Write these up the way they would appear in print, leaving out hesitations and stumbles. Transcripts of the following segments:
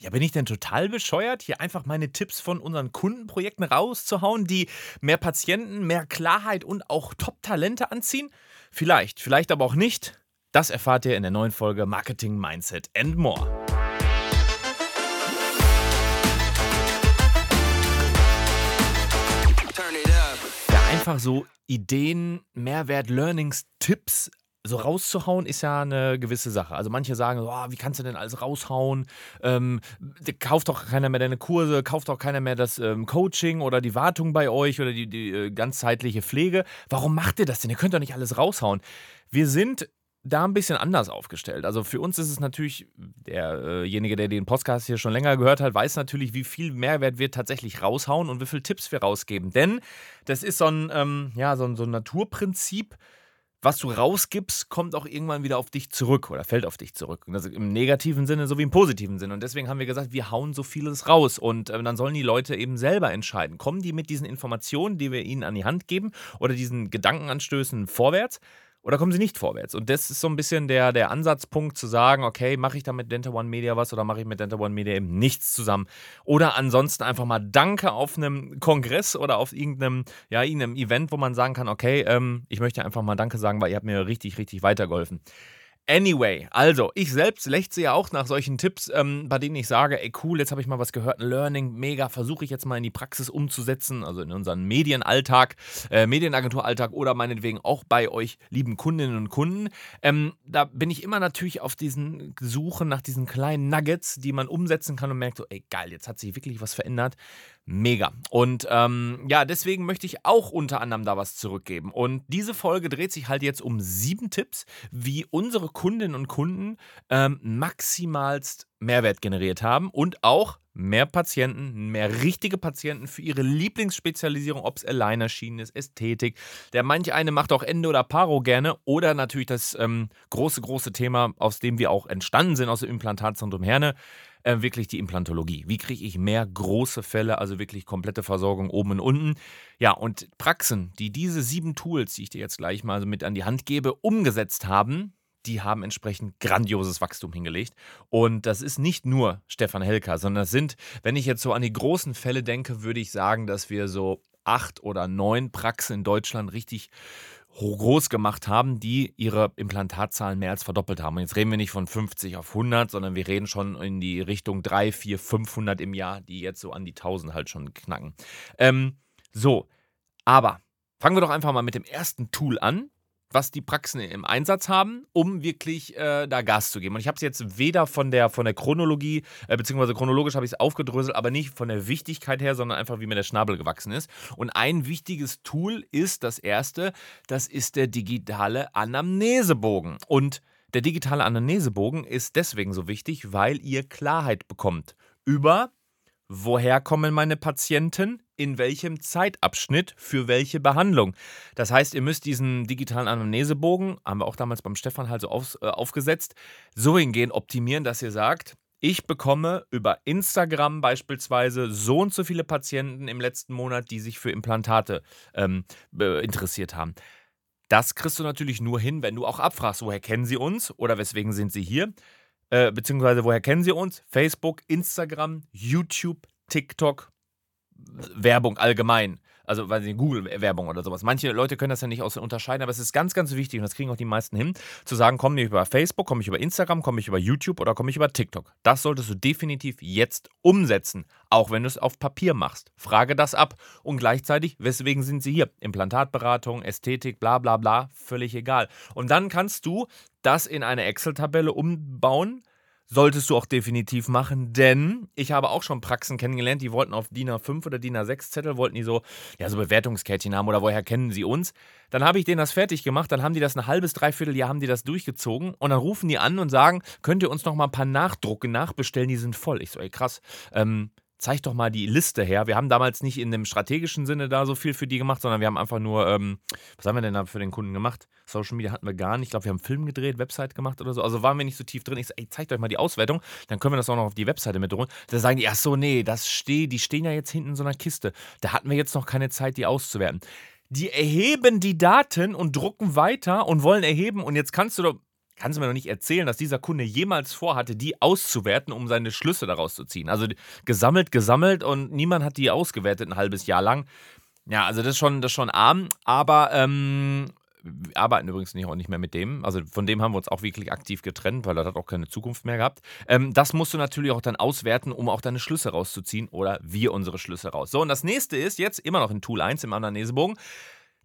Ja, bin ich denn total bescheuert, hier einfach meine Tipps von unseren Kundenprojekten rauszuhauen, die mehr Patienten, mehr Klarheit und auch Top-Talente anziehen? Vielleicht, vielleicht aber auch nicht. Das erfahrt ihr in der neuen Folge Marketing, Mindset and More. Ja, einfach so Ideen, Mehrwert, Learnings, Tipps so rauszuhauen ist ja eine gewisse Sache. Also manche sagen, oh, wie kannst du denn alles raushauen? Kauft doch keiner mehr deine Kurse, kauft doch keiner mehr das Coaching oder die Wartung bei euch oder die ganzheitliche Pflege. Warum macht ihr das denn? Ihr könnt doch nicht alles raushauen. Wir sind da ein bisschen anders aufgestellt. Also für uns ist es natürlich, derjenige, der den Podcast hier schon länger gehört hat, weiß natürlich, wie viel Mehrwert wir tatsächlich raushauen und wie viele Tipps wir rausgeben. Denn das ist so ein Naturprinzip. Was du rausgibst, kommt auch irgendwann wieder auf dich zurück oder fällt auf dich zurück. Also im negativen Sinne sowie im positiven Sinne. Und deswegen haben wir gesagt, wir hauen so vieles raus. Und dann sollen die Leute eben selber entscheiden. Kommen die mit diesen Informationen, die wir ihnen an die Hand geben oder diesen Gedankenanstößen vorwärts oder kommen sie nicht vorwärts? Und das ist so ein bisschen der Ansatzpunkt zu sagen, okay, mache ich da mit Denta1Media was oder mache ich mit Denta1Media eben nichts zusammen? Oder ansonsten einfach mal Danke auf einem Kongress oder auf irgendeinem Event, wo man sagen kann, okay, ich möchte einfach mal Danke sagen, weil ihr habt mir richtig, richtig weitergeholfen. Anyway, also ich selbst lechze ja auch nach solchen Tipps, bei denen ich sage, ey cool, jetzt habe ich mal was gehört, ein Learning, mega, versuche ich jetzt mal in die Praxis umzusetzen, also in unseren Medienalltag, Medienagenturalltag oder meinetwegen auch bei euch lieben Kundinnen und Kunden. Da bin ich immer natürlich auf diesen Suchen nach diesen kleinen Nuggets, die man umsetzen kann und merkt so, ey geil, jetzt hat sich wirklich was verändert, mega. Und deswegen möchte ich auch unter anderem da was zurückgeben. Und diese Folge dreht sich halt jetzt um 7 Tipps, wie unsere Kundinnen und Kunden maximalst Mehrwert generiert haben und auch mehr Patienten, mehr richtige Patienten für ihre Lieblingsspezialisierung, ob es Alignerschienen ist, Ästhetik. Der manch eine macht auch Endo oder Paro gerne oder natürlich das große Thema, aus dem wir auch entstanden sind, aus dem Implantatzentrum Herne, wirklich die Implantologie. Wie kriege ich mehr große Fälle, also wirklich komplette Versorgung oben und unten? Ja, und Praxen, die diese 7 Tools, die ich dir jetzt gleich mal mit an die Hand gebe, umgesetzt haben, die haben entsprechend grandioses Wachstum hingelegt. Und das ist nicht nur Stefan Helker, sondern das sind, wenn ich jetzt so an die großen Fälle denke, würde ich sagen, dass wir so 8 oder 9 Praxen in Deutschland richtig groß gemacht haben, die ihre Implantatzahlen mehr als verdoppelt haben. Und jetzt reden wir nicht von 50 auf 100, sondern wir reden schon in die Richtung 300, 400, 500 im Jahr, die jetzt so an die 1000 halt schon knacken. Aber fangen wir doch einfach mal mit dem ersten Tool an, was die Praxen im Einsatz haben, um wirklich da Gas zu geben. Und ich habe es jetzt weder von der Chronologie, beziehungsweise chronologisch habe ich es aufgedröselt, aber nicht von der Wichtigkeit her, sondern einfach, wie mir der Schnabel gewachsen ist. Und ein wichtiges Tool ist das erste, das ist der digitale Anamnesebogen. Und der digitale Anamnesebogen ist deswegen so wichtig, weil ihr Klarheit bekommt über, woher kommen meine Patienten, in welchem Zeitabschnitt, für welche Behandlung. Das heißt, ihr müsst diesen digitalen Anamnesebogen, haben wir auch damals beim Stefan halt so aufgesetzt, so hingehen optimieren, dass ihr sagt, ich bekomme über Instagram beispielsweise so und so viele Patienten im letzten Monat, die sich für Implantate interessiert haben. Das kriegst du natürlich nur hin, wenn du auch abfragst, woher kennen sie uns oder weswegen sind sie hier, beziehungsweise woher kennen sie uns? Facebook, Instagram, YouTube, TikTok, Werbung allgemein, also Google-Werbung oder sowas. Manche Leute können das ja nicht unterscheiden, aber es ist ganz, ganz wichtig und das kriegen auch die meisten hin, zu sagen, komme ich über Facebook, komme ich über Instagram, komme ich über YouTube oder komme ich über TikTok. Das solltest du definitiv jetzt umsetzen, auch wenn du es auf Papier machst. Frage das ab und gleichzeitig, weswegen sind sie hier? Implantatberatung, Ästhetik, bla bla bla, völlig egal. Und dann kannst du das in eine Excel-Tabelle umbauen. Solltest du auch definitiv machen, denn ich habe auch schon Praxen kennengelernt, die wollten auf DIN A5 oder DIN A6 Zettel, wollten die so Bewertungskärtchen haben oder woher kennen sie uns. Dann habe ich denen das fertig gemacht, dann haben die das ein halbes, dreiviertel Jahr haben die das durchgezogen und dann rufen die an und sagen, könnt ihr uns noch mal ein paar Nachdrucke nachbestellen, die sind voll. Ich so, ey krass, zeig doch mal die Liste her. Wir haben damals nicht in dem strategischen Sinne da so viel für die gemacht, sondern wir haben einfach nur, was haben wir denn da für den Kunden gemacht? Social Media hatten wir gar nicht. Ich glaube, wir haben einen Film gedreht, Website gemacht oder so. Also waren wir nicht so tief drin. Ich sage, ey, zeigt euch mal die Auswertung. Dann können wir das auch noch auf die Webseite mit holen. Da sagen die, ach so, nee, die stehen ja jetzt hinten in so einer Kiste. Da hatten wir jetzt noch keine Zeit, die auszuwerten. Die erheben die Daten und drucken weiter und wollen erheben. Und jetzt kannst du doch, kannst du mir noch nicht erzählen, dass dieser Kunde jemals vorhatte, die auszuwerten, um seine Schlüsse daraus zu ziehen. Also gesammelt und niemand hat die ausgewertet ein halbes Jahr lang. Ja, also das ist schon arm, aber wir arbeiten übrigens auch nicht mehr mit dem. Also von dem haben wir uns auch wirklich aktiv getrennt, weil das hat auch keine Zukunft mehr gehabt. Das musst du natürlich auch dann auswerten, um auch deine Schlüsse rauszuziehen oder wir unsere Schlüsse raus. So, und das nächste ist jetzt immer noch in Tool 1 im Anamnesebogen,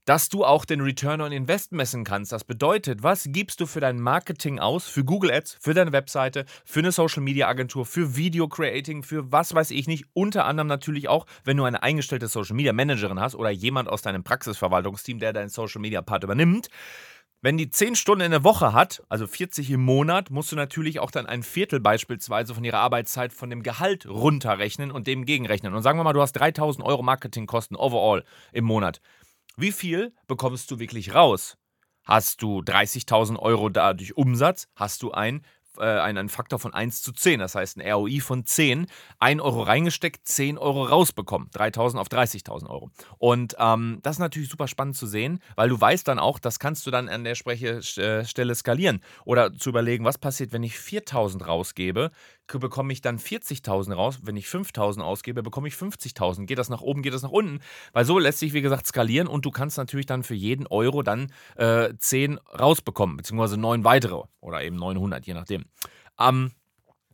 dass du auch den Return on Invest messen kannst. Das bedeutet, was gibst du für dein Marketing aus, für Google Ads, für deine Webseite, für eine Social Media Agentur, für Video Creating, für was weiß ich nicht, unter anderem natürlich auch, wenn du eine eingestellte Social Media Managerin hast oder jemand aus deinem Praxisverwaltungsteam, der deinen Social Media Part übernimmt. Wenn die 10 Stunden in der Woche hat, also 40 im Monat, musst du natürlich auch dann ein Viertel beispielsweise von ihrer Arbeitszeit von dem Gehalt runterrechnen und dem gegenrechnen. Und sagen wir mal, du hast 3.000 € Marketingkosten overall im Monat. Wie viel bekommst du wirklich raus? Hast du 30.000 € dadurch Umsatz? Hast du einen Faktor von 1 zu 10, das heißt ein ROI von 10. 1 € reingesteckt, 10 € rausbekommen. 3.000 auf 30.000 €. Und das ist natürlich super spannend zu sehen, weil du weißt dann auch, das kannst du dann an der Stelle skalieren. Oder zu überlegen, was passiert, wenn ich 4.000 rausgebe, bekomme ich dann 40.000 raus. Wenn ich 5.000 ausgebe, bekomme ich 50.000. Geht das nach oben, geht das nach unten? Weil so lässt sich, wie gesagt, skalieren und du kannst natürlich dann für jeden Euro dann 10 rausbekommen, beziehungsweise 9 weitere oder eben 900, je nachdem.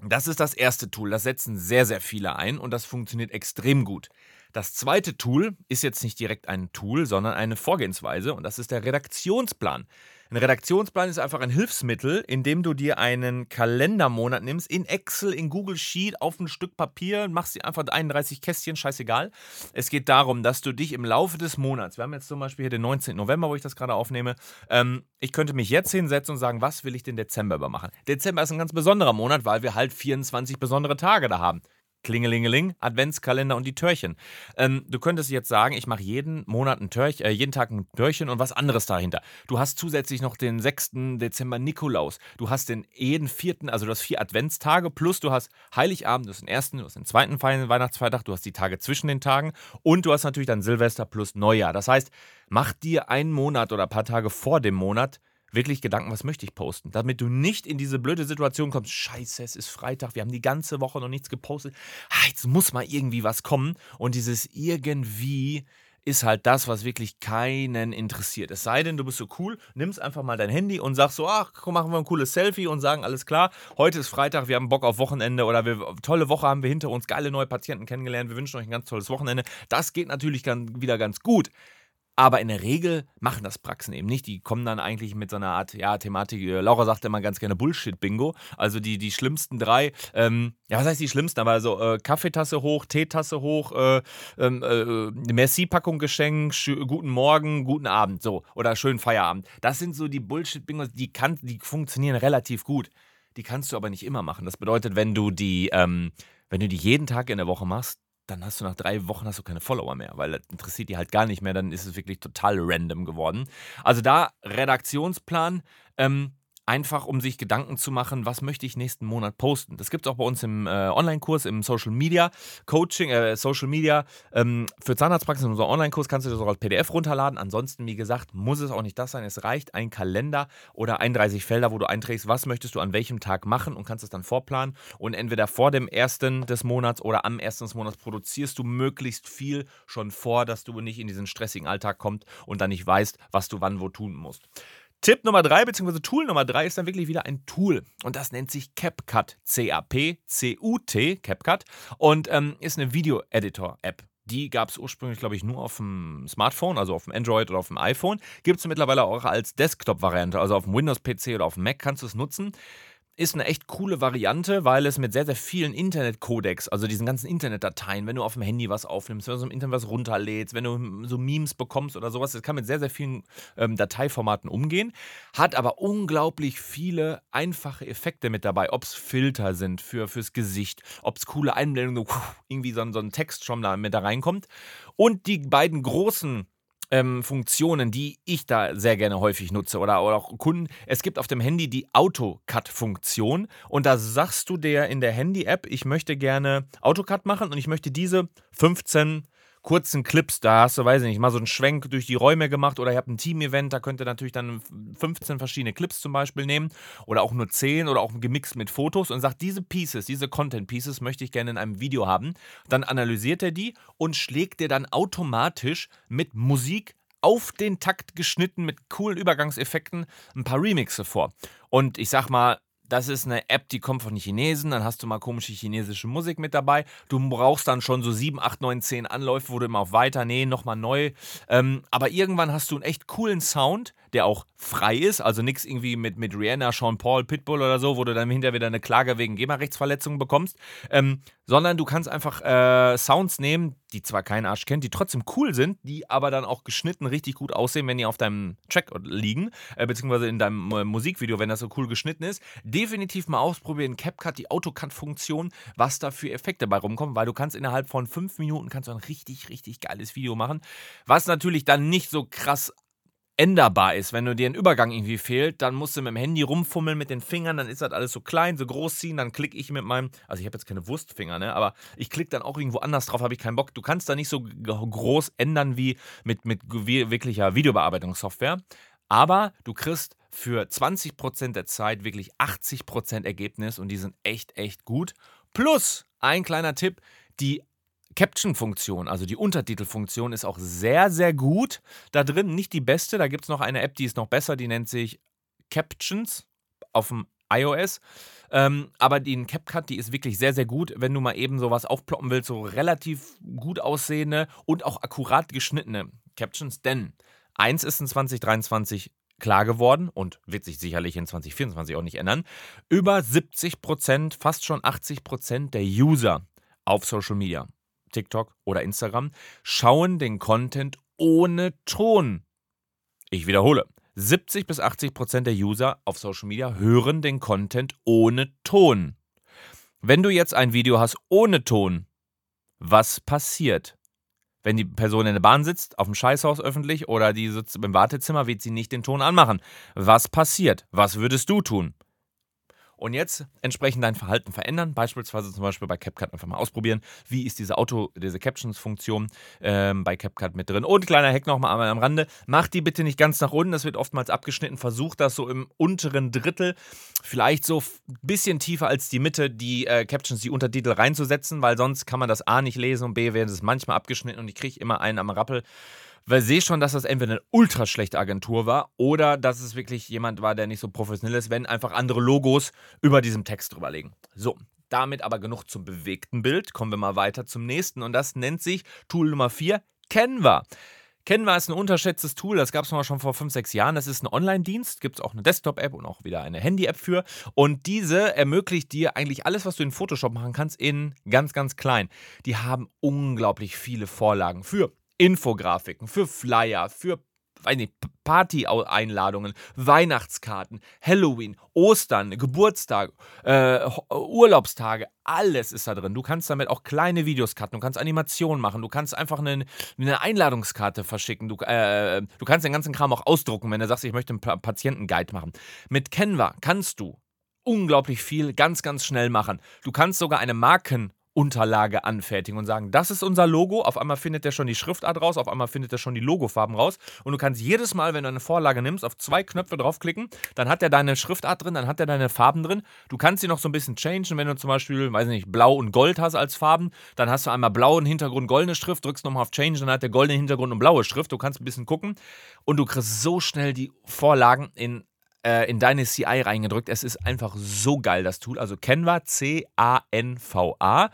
Das ist das erste Tool. Das setzen sehr, sehr viele ein und das funktioniert extrem gut. Das zweite Tool ist jetzt nicht direkt ein Tool, sondern eine Vorgehensweise und das ist der Redaktionsplan. Ein Redaktionsplan ist einfach ein Hilfsmittel, in dem du dir einen Kalendermonat nimmst, in Excel, in Google Sheet, auf ein Stück Papier, machst dir einfach 31 Kästchen, scheißegal. Es geht darum, dass du dich im Laufe des Monats, wir haben jetzt zum Beispiel hier den 19. November, wo ich das gerade aufnehme, ich könnte mich jetzt hinsetzen und sagen, was will ich den Dezember übermachen? Dezember ist ein ganz besonderer Monat, weil wir halt 24 besondere Tage da haben. Klingelingeling, Adventskalender und die Törchen. Du könntest jetzt sagen, ich mache jeden Tag ein Törchen und was anderes dahinter. Du hast zusätzlich noch den 6. Dezember Nikolaus. Du hast du hast 4 Adventstage plus du hast Heiligabend, du hast den ersten, du hast den zweiten Weihnachtsfeiertag, du hast die Tage zwischen den Tagen und du hast natürlich dann Silvester plus Neujahr. Das heißt, mach dir einen Monat oder ein paar Tage vor dem Monat wirklich Gedanken, was möchte ich posten, damit du nicht in diese blöde Situation kommst, scheiße, es ist Freitag, wir haben die ganze Woche noch nichts gepostet, jetzt muss mal irgendwie was kommen und dieses irgendwie ist halt das, was wirklich keinen interessiert. Es sei denn, du bist so cool, nimmst einfach mal dein Handy und sagst so, machen wir ein cooles Selfie und sagen, alles klar, heute ist Freitag, wir haben Bock auf Wochenende oder tolle Woche haben wir hinter uns, geile neue Patienten kennengelernt, wir wünschen euch ein ganz tolles Wochenende. Das geht natürlich wieder ganz gut. Aber in der Regel machen das Praxen eben nicht. Die kommen dann eigentlich mit so einer Art Thematik. Laura sagt immer ganz gerne Bullshit-Bingo. Also die schlimmsten 3, was heißt die schlimmsten? Aber so Kaffeetasse hoch, Teetasse hoch, Merci-Packung Geschenk, guten Morgen, guten Abend so oder schönen Feierabend. Das sind so die Bullshit-Bingos, die funktionieren relativ gut. Die kannst du aber nicht immer machen. Das bedeutet, wenn du die jeden Tag in der Woche machst, dann hast du nach 3 Wochen keine Follower mehr, weil das interessiert die halt gar nicht mehr, dann ist es wirklich total random geworden. Also da Redaktionsplan, einfach um sich Gedanken zu machen, was möchte ich nächsten Monat posten. Das gibt es auch bei uns im Online-Kurs, im Social Media Coaching, Social Media für Zahnarztpraxen, unser Online-Kurs kannst du das auch als PDF runterladen. Ansonsten, wie gesagt, muss es auch nicht das sein. Es reicht ein Kalender oder 31 Felder, wo du einträgst, was möchtest du an welchem Tag machen und kannst es dann vorplanen. Und entweder vor dem 1. des Monats oder am 1. des Monats produzierst du möglichst viel schon vor, dass du nicht in diesen stressigen Alltag kommst und dann nicht weißt, was du wann wo tun musst. Tipp Nummer 3 bzw. Tool Nummer 3 ist dann wirklich wieder ein Tool und das nennt sich CapCut, C-A-P-C-U-T, CapCut und ist eine Video-Editor-App. Die gab es ursprünglich, glaube ich, nur auf dem Smartphone, also auf dem Android oder auf dem iPhone. Gibt es mittlerweile auch als Desktop-Variante, also auf dem Windows-PC oder auf dem Mac kannst du es nutzen. Ist eine echt coole Variante, weil es mit sehr, sehr vielen Internet-Codecs, also diesen ganzen Internetdateien, wenn du auf dem Handy was aufnimmst, wenn du im Internet was runterlädst, wenn du so Memes bekommst oder sowas, das kann mit sehr, sehr vielen Dateiformaten umgehen, hat aber unglaublich viele einfache Effekte mit dabei, ob es Filter sind fürs Gesicht, ob es coole Einblendungen, irgendwie so ein Text schon da mit da reinkommt und die beiden großen Funktionen, die ich da sehr gerne häufig nutze oder auch Kunden. Es gibt auf dem Handy die Autocut-Funktion und da sagst du dir in der Handy-App, ich möchte gerne Autocut machen und ich möchte diese 15 kurzen Clips, da hast du, weiß ich nicht, mal so einen Schwenk durch die Räume gemacht oder ihr habt ein Team-Event, da könnt ihr natürlich dann 15 verschiedene Clips zum Beispiel nehmen oder auch nur 10 oder auch gemixt mit Fotos und sagt, diese Pieces, diese Content-Pieces möchte ich gerne in einem Video haben. Dann analysiert er die und schlägt dir dann automatisch mit Musik auf den Takt geschnitten, mit coolen Übergangseffekten, ein paar Remixe vor. Und ich sag mal, das ist eine App, die kommt von den Chinesen, dann hast du mal komische chinesische Musik mit dabei. Du brauchst dann schon so 7, 8, 9, 10 Anläufe, wo du immer auf weiter, nee, nochmal neu. Aber irgendwann hast du einen echt coolen Sound, der auch frei ist, also nichts irgendwie mit Rihanna, Sean Paul, Pitbull oder so, wo du dann hinterher wieder eine Klage wegen GEMA-Rechtsverletzung bekommst, sondern du kannst einfach Sounds nehmen, die zwar kein Arsch kennt, die trotzdem cool sind, die aber dann auch geschnitten richtig gut aussehen, wenn die auf deinem Track liegen, beziehungsweise in deinem Musikvideo, wenn das so cool geschnitten ist. Definitiv mal ausprobieren, CapCut, die Autocut-Funktion, was da für Effekte dabei rumkommen, weil du kannst innerhalb von 5 Minuten kannst du ein richtig, richtig geiles Video machen, was natürlich dann nicht so krass änderbar ist. Wenn du dir ein Übergang irgendwie fehlt, dann musst du mit dem Handy rumfummeln, mit den Fingern, dann ist das alles so klein, so groß ziehen, dann klicke ich mit meinem, also ich habe jetzt keine Wurstfinger, ne, aber ich klicke dann auch irgendwo anders drauf, habe ich keinen Bock. Du kannst da nicht so groß ändern wie mit wirklicher Videobearbeitungssoftware, aber du kriegst für 20% der Zeit wirklich 80% Ergebnis und die sind echt, echt gut. Plus, ein kleiner Tipp, die Caption-Funktion, also die Untertitel-Funktion ist auch sehr, sehr gut da drin. Nicht die beste, da gibt es noch eine App, die ist noch besser, die nennt sich Captions auf dem iOS. Aber den CapCut, die ist wirklich sehr, sehr gut, wenn du mal eben sowas aufploppen willst, so relativ gut aussehende und auch akkurat geschnittene Captions. Denn eins ist in 2023 klar geworden und wird sich sicherlich in 2024 auch nicht ändern, über 70%, fast schon 80% der User auf Social Media, TikTok oder Instagram, schauen den Content ohne Ton. Ich wiederhole, 70-80% der User auf Social Media hören den Content ohne Ton. Wenn du jetzt ein Video hast ohne Ton, was passiert? Wenn die Person in der Bahn sitzt, auf dem Scheißhaus öffentlich oder die sitzt im Wartezimmer, wird sie nicht den Ton anmachen. Was passiert? Was würdest du tun? Und jetzt entsprechend dein Verhalten verändern, beispielsweise zum Beispiel bei CapCut einfach mal ausprobieren, wie ist diese Captions-Funktion bei CapCut mit drin. Und kleiner Hack nochmal am Rande, mach die bitte nicht ganz nach unten, das wird oftmals abgeschnitten, versuch das so im unteren Drittel, vielleicht so ein bisschen tiefer als die Mitte, die Captions, die Untertitel reinzusetzen, weil sonst kann man das A nicht lesen und B werden es manchmal abgeschnitten und ich kriege immer einen am Rappel. Weil ich sehe schon, dass das entweder eine ultra schlechte Agentur war oder dass es wirklich jemand war, der nicht so professionell ist, wenn einfach andere Logos über diesem Text drüber liegen. So, damit aber genug zum bewegten Bild. Kommen wir mal weiter zum nächsten und das nennt sich Tool Nummer 4, Canva. Canva ist ein unterschätztes Tool, das gab es mal schon vor 5, 6 Jahren. Das ist ein Online-Dienst, gibt es auch eine Desktop-App und auch wieder eine Handy-App für. Und diese ermöglicht dir eigentlich alles, was du in Photoshop machen kannst, in ganz, ganz klein. Die haben unglaublich viele Vorlagen für Infografiken, für Flyer, für Party-Einladungen, Weihnachtskarten, Halloween, Ostern, Geburtstag, Urlaubstage, alles ist da drin. Du kannst damit auch kleine Videos cutten, du kannst Animationen machen, du kannst einfach eine Einladungskarte verschicken, du kannst den ganzen Kram auch ausdrucken, wenn du sagst, ich möchte einen Patientenguide machen. Mit Canva kannst du unglaublich viel ganz, ganz schnell machen. Du kannst sogar eine Markenunterlage anfertigen und sagen, das ist unser Logo, auf einmal findet er schon die Schriftart raus, auf einmal findet er schon die Logofarben raus und du kannst jedes Mal, wenn du eine Vorlage nimmst, auf 2 Knöpfe draufklicken, dann hat er deine Schriftart drin, dann hat er deine Farben drin, du kannst sie noch so ein bisschen changen, wenn du zum Beispiel, weiß nicht, blau und gold hast als Farben, dann hast du einmal blauen Hintergrund, goldene Schrift, drückst nochmal auf Change, dann hat der goldene Hintergrund und blaue Schrift, du kannst ein bisschen gucken und du kriegst so schnell die Vorlagen in deine CI reingedrückt. Es ist einfach so geil, das Tool. Also Canva, C-A-N-V-A.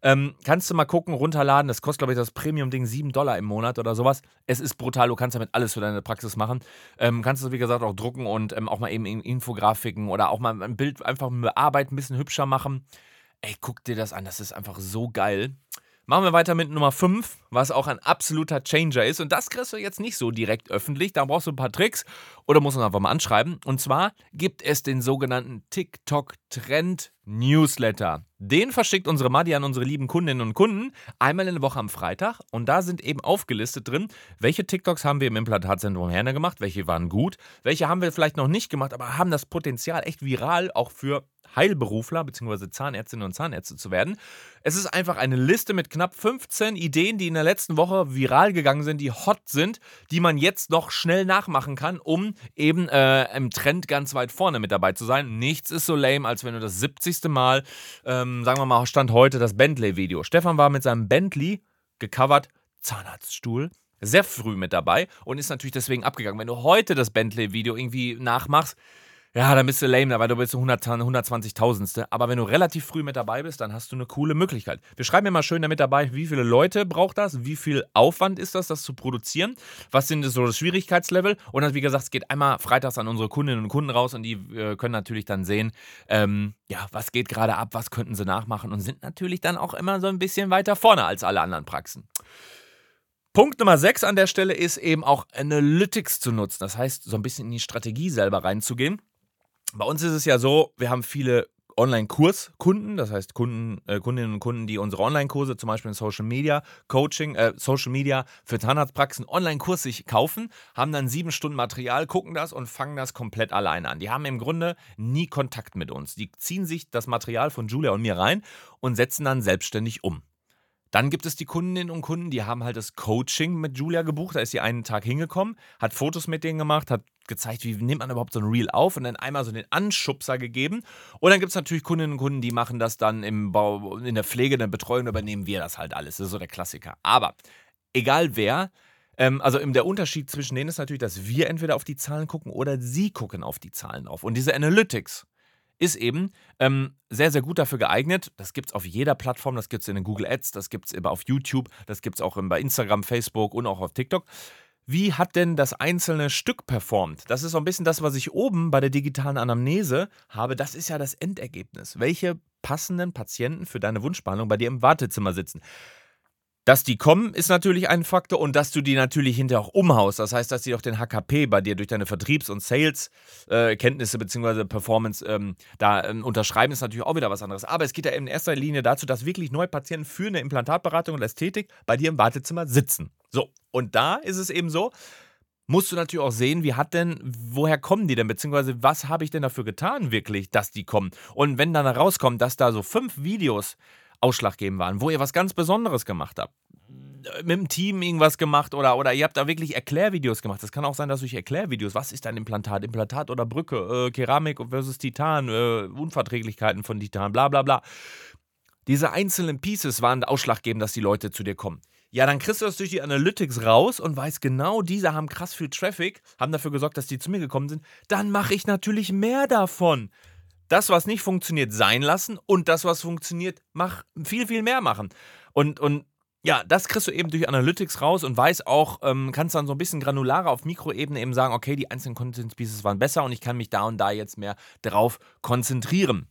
Kannst du mal gucken, runterladen. Das kostet, glaube ich, das Premium-Ding $7 im Monat oder sowas. Es ist brutal. Du kannst damit alles für deine Praxis machen. Kannst du, wie gesagt, auch drucken und auch mal eben Infografiken oder auch mal ein Bild einfach bearbeiten, ein bisschen hübscher machen. Ey, guck dir das an. Das ist einfach so geil. Machen wir weiter mit Nummer 5, was auch ein absoluter Changer ist. Und das kriegst du jetzt nicht so direkt öffentlich. Da brauchst du ein paar Tricks oder musst uns einfach mal anschreiben. Und zwar gibt es den sogenannten TikTok-Trend-Newsletter. Den verschickt unsere Madi an unsere lieben Kundinnen und Kunden einmal in der Woche am Freitag. Und da sind eben aufgelistet drin, welche TikToks haben wir im Implantatzentrum Herne gemacht, welche waren gut, welche haben wir vielleicht noch nicht gemacht, aber haben das Potenzial echt viral auch für Heilberufler bzw. Zahnärztinnen und Zahnärzte zu werden. Es ist einfach eine Liste mit knapp 15 Ideen, die in der letzten Woche viral gegangen sind, die hot sind, die man jetzt noch schnell nachmachen kann, um eben im Trend ganz weit vorne mit dabei zu sein. Nichts ist so lame, als wenn du das 70. Mal, sagen wir mal, stand heute das Bentley-Video. Stefan war mit seinem Bentley gecovert, Zahnarztstuhl, sehr früh mit dabei und ist natürlich deswegen abgegangen. Wenn du heute das Bentley-Video irgendwie nachmachst, ja, dann bist du lame, weil du bist 120.000ste. Aber wenn du relativ früh mit dabei bist, dann hast du eine coole Möglichkeit. Wir schreiben immer schön damit dabei, wie viele Leute braucht das, wie viel Aufwand ist das zu produzieren, was sind so das Schwierigkeitslevel. Und dann, wie gesagt, es geht einmal freitags an unsere Kundinnen und Kunden raus und die können natürlich dann sehen, ja, was geht gerade ab, was könnten sie nachmachen und sind natürlich dann auch immer so ein bisschen weiter vorne als alle anderen Praxen. Punkt Nummer 6 an der Stelle ist eben auch Analytics zu nutzen. Das heißt, so ein bisschen in die Strategie selber reinzugehen. Bei uns ist es ja so, wir haben viele Online-Kurskunden, das heißt Kundinnen und Kunden, die unsere Online-Kurse, zum Beispiel in Social Media, Coaching, Social Media für Zahnarztpraxen, Online-Kurs sich kaufen, haben dann 7 Stunden Material, gucken das und fangen das komplett alleine an. Die haben im Grunde nie Kontakt mit uns. Die ziehen sich das Material von Julia und mir rein und setzen dann selbstständig um. Dann gibt es die Kundinnen und Kunden, die haben halt das Coaching mit Julia gebucht. Da ist sie einen Tag hingekommen, hat Fotos mit denen gemacht, hat gezeigt, wie nimmt man überhaupt so ein Reel auf und dann einmal so den Anschubser gegeben. Und dann gibt es natürlich Kundinnen und Kunden, die machen das dann im Bau, in der Pflege, in der Betreuung, übernehmen wir das halt alles. Das ist so der Klassiker. Aber egal wer, also der Unterschied zwischen denen ist natürlich, dass wir entweder auf die Zahlen gucken oder sie gucken auf die Zahlen auf. Und diese Analytics ist eben sehr, sehr gut dafür geeignet. Das gibt es auf jeder Plattform, das gibt es in den Google Ads, das gibt es auf YouTube, das gibt es auch bei Instagram, Facebook und auch auf TikTok. Wie hat denn das einzelne Stück performt? Das ist so ein bisschen das, was ich oben bei der digitalen Anamnese habe. Das ist ja das Endergebnis. Welche passenden Patienten für deine Wunschbehandlung bei dir im Wartezimmer sitzen? Dass die kommen, ist natürlich ein Faktor und dass du die natürlich hinterher auch umhaust. Das heißt, dass die auch den HKP bei dir durch deine Vertriebs- und Sales-Kenntnisse bzw. Performance unterschreiben, ist natürlich auch wieder was anderes. Aber es geht ja in erster Linie dazu, dass wirklich neue Patienten für eine Implantatberatung und Ästhetik bei dir im Wartezimmer sitzen. So, und da ist es eben so, musst du natürlich auch sehen, woher kommen die denn, beziehungsweise was habe ich denn dafür getan wirklich, dass die kommen. Und wenn dann rauskommt, dass da so 5 Videos ausschlaggebend waren, wo ihr was ganz Besonderes gemacht habt. Mit dem Team irgendwas gemacht oder ihr habt da wirklich Erklärvideos gemacht. Das kann auch sein, dass durch Erklärvideos, was ist ein Implantat? Implantat oder Brücke? Keramik versus Titan, Unverträglichkeiten von Titan, bla bla bla. Diese einzelnen Pieces waren ausschlaggebend, dass die Leute zu dir kommen. Ja, dann kriegst du das durch die Analytics raus und weißt genau, diese haben krass viel Traffic, haben dafür gesorgt, dass die zu mir gekommen sind. Dann mache ich natürlich mehr davon. Das, was nicht funktioniert, sein lassen und das, was funktioniert, viel, viel mehr machen. Und ja, das kriegst du eben durch Analytics raus und weißt auch, kannst dann so ein bisschen granularer auf Mikroebene eben sagen, okay, die einzelnen Content Pieces waren besser und ich kann mich da und da jetzt mehr drauf konzentrieren.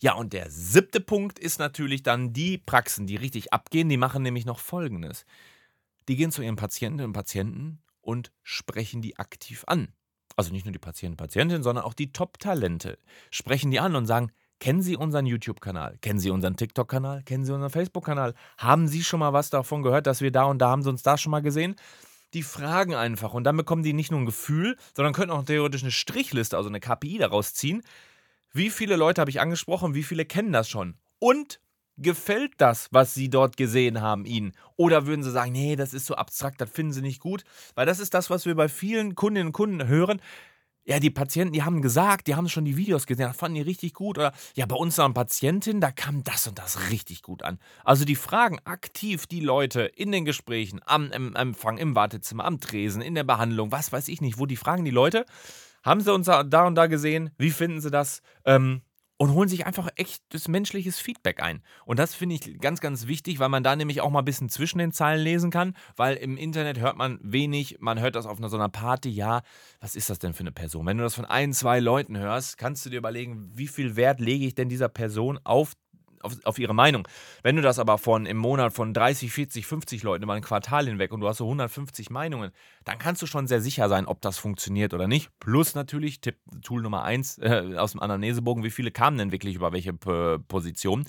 Ja, und der 7. Punkt ist natürlich dann die Praxen, die richtig abgehen, die machen nämlich noch Folgendes. Die gehen zu ihren Patientinnen und Patienten und sprechen die aktiv an. Also nicht nur die Patienten und Patientinnen, sondern auch die Top-Talente. Sprechen die an und sagen, kennen Sie unseren YouTube-Kanal? Kennen Sie unseren TikTok-Kanal? Kennen Sie unseren Facebook-Kanal? Haben Sie schon mal was davon gehört, dass wir da und da, haben Sie uns da schon mal gesehen? Die fragen einfach und dann bekommen die nicht nur ein Gefühl, sondern können auch theoretisch eine Strichliste, also eine KPI daraus ziehen. Wie viele Leute habe ich angesprochen? Wie viele kennen das schon? Und gefällt das, was Sie dort gesehen haben, Ihnen? Oder würden Sie sagen, nee, das ist so abstrakt, das finden Sie nicht gut? Weil das ist das, was wir bei vielen Kundinnen und Kunden hören. Ja, die Patienten, die haben gesagt, die haben schon die Videos gesehen, das fanden die richtig gut. Oder ja, bei uns waren Patientinnen, da kam das und das richtig gut an. Also die fragen aktiv die Leute in den Gesprächen, am Empfang, im Wartezimmer, am Tresen, in der Behandlung, was weiß ich nicht, wo die fragen die Leute, haben sie uns da und da gesehen, wie finden sie das? Und holen sich einfach echtes menschliches Feedback ein. Und das finde ich ganz, ganz wichtig, weil man da nämlich auch mal ein bisschen zwischen den Zeilen lesen kann, weil im Internet hört man wenig, man hört das auf so einer Party, ja, was ist das denn für eine Person? Wenn du das von 1, 2 Leuten hörst, kannst du dir überlegen, wie viel Wert lege ich denn dieser Person auf ihre Meinung. Wenn du das aber im Monat von 30, 40, 50 Leuten über ein Quartal hinweg und du hast so 150 Meinungen, dann kannst du schon sehr sicher sein, ob das funktioniert oder nicht. Plus natürlich Tipp Tool Nummer 1 aus dem Anamnesebogen, wie viele kamen denn wirklich über welche Position.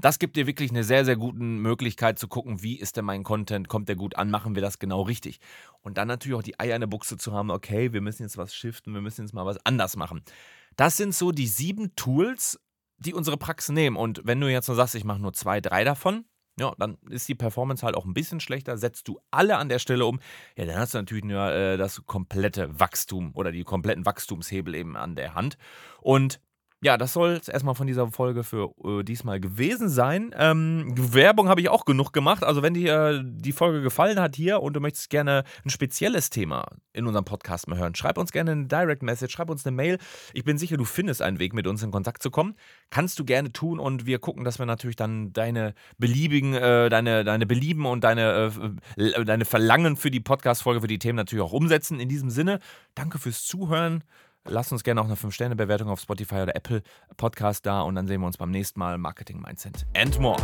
Das gibt dir wirklich eine sehr, sehr gute Möglichkeit zu gucken, wie ist denn mein Content, kommt der gut an, machen wir das genau richtig. Und dann natürlich auch die Eier in der Buchse zu haben, okay, wir müssen jetzt was shiften, wir müssen jetzt mal was anders machen. Das sind so die 7 Tools, die unsere Praxen nehmen. Und wenn du jetzt nur sagst, ich mache nur 2, 3 davon, ja, dann ist die Performance halt auch ein bisschen schlechter. Setzt du alle an der Stelle um, ja, dann hast du natürlich nur das komplette Wachstum oder die kompletten Wachstumshebel eben an der Hand. Und ja, das soll es erstmal von dieser Folge für diesmal gewesen sein. Werbung habe ich auch genug gemacht. Also wenn dir die Folge gefallen hat hier und du möchtest gerne ein spezielles Thema in unserem Podcast mal hören, schreib uns gerne eine Direct Message, schreib uns eine Mail. Ich bin sicher, du findest einen Weg, mit uns in Kontakt zu kommen. Kannst du gerne tun und wir gucken, dass wir natürlich dann deine Verlangen für die Podcast-Folge, für die Themen natürlich auch umsetzen. In diesem Sinne, danke fürs Zuhören. Lasst uns gerne auch eine 5-Sterne-Bewertung auf Spotify oder Apple Podcast da und dann sehen wir uns beim nächsten Mal. Marketing, Mindset and More.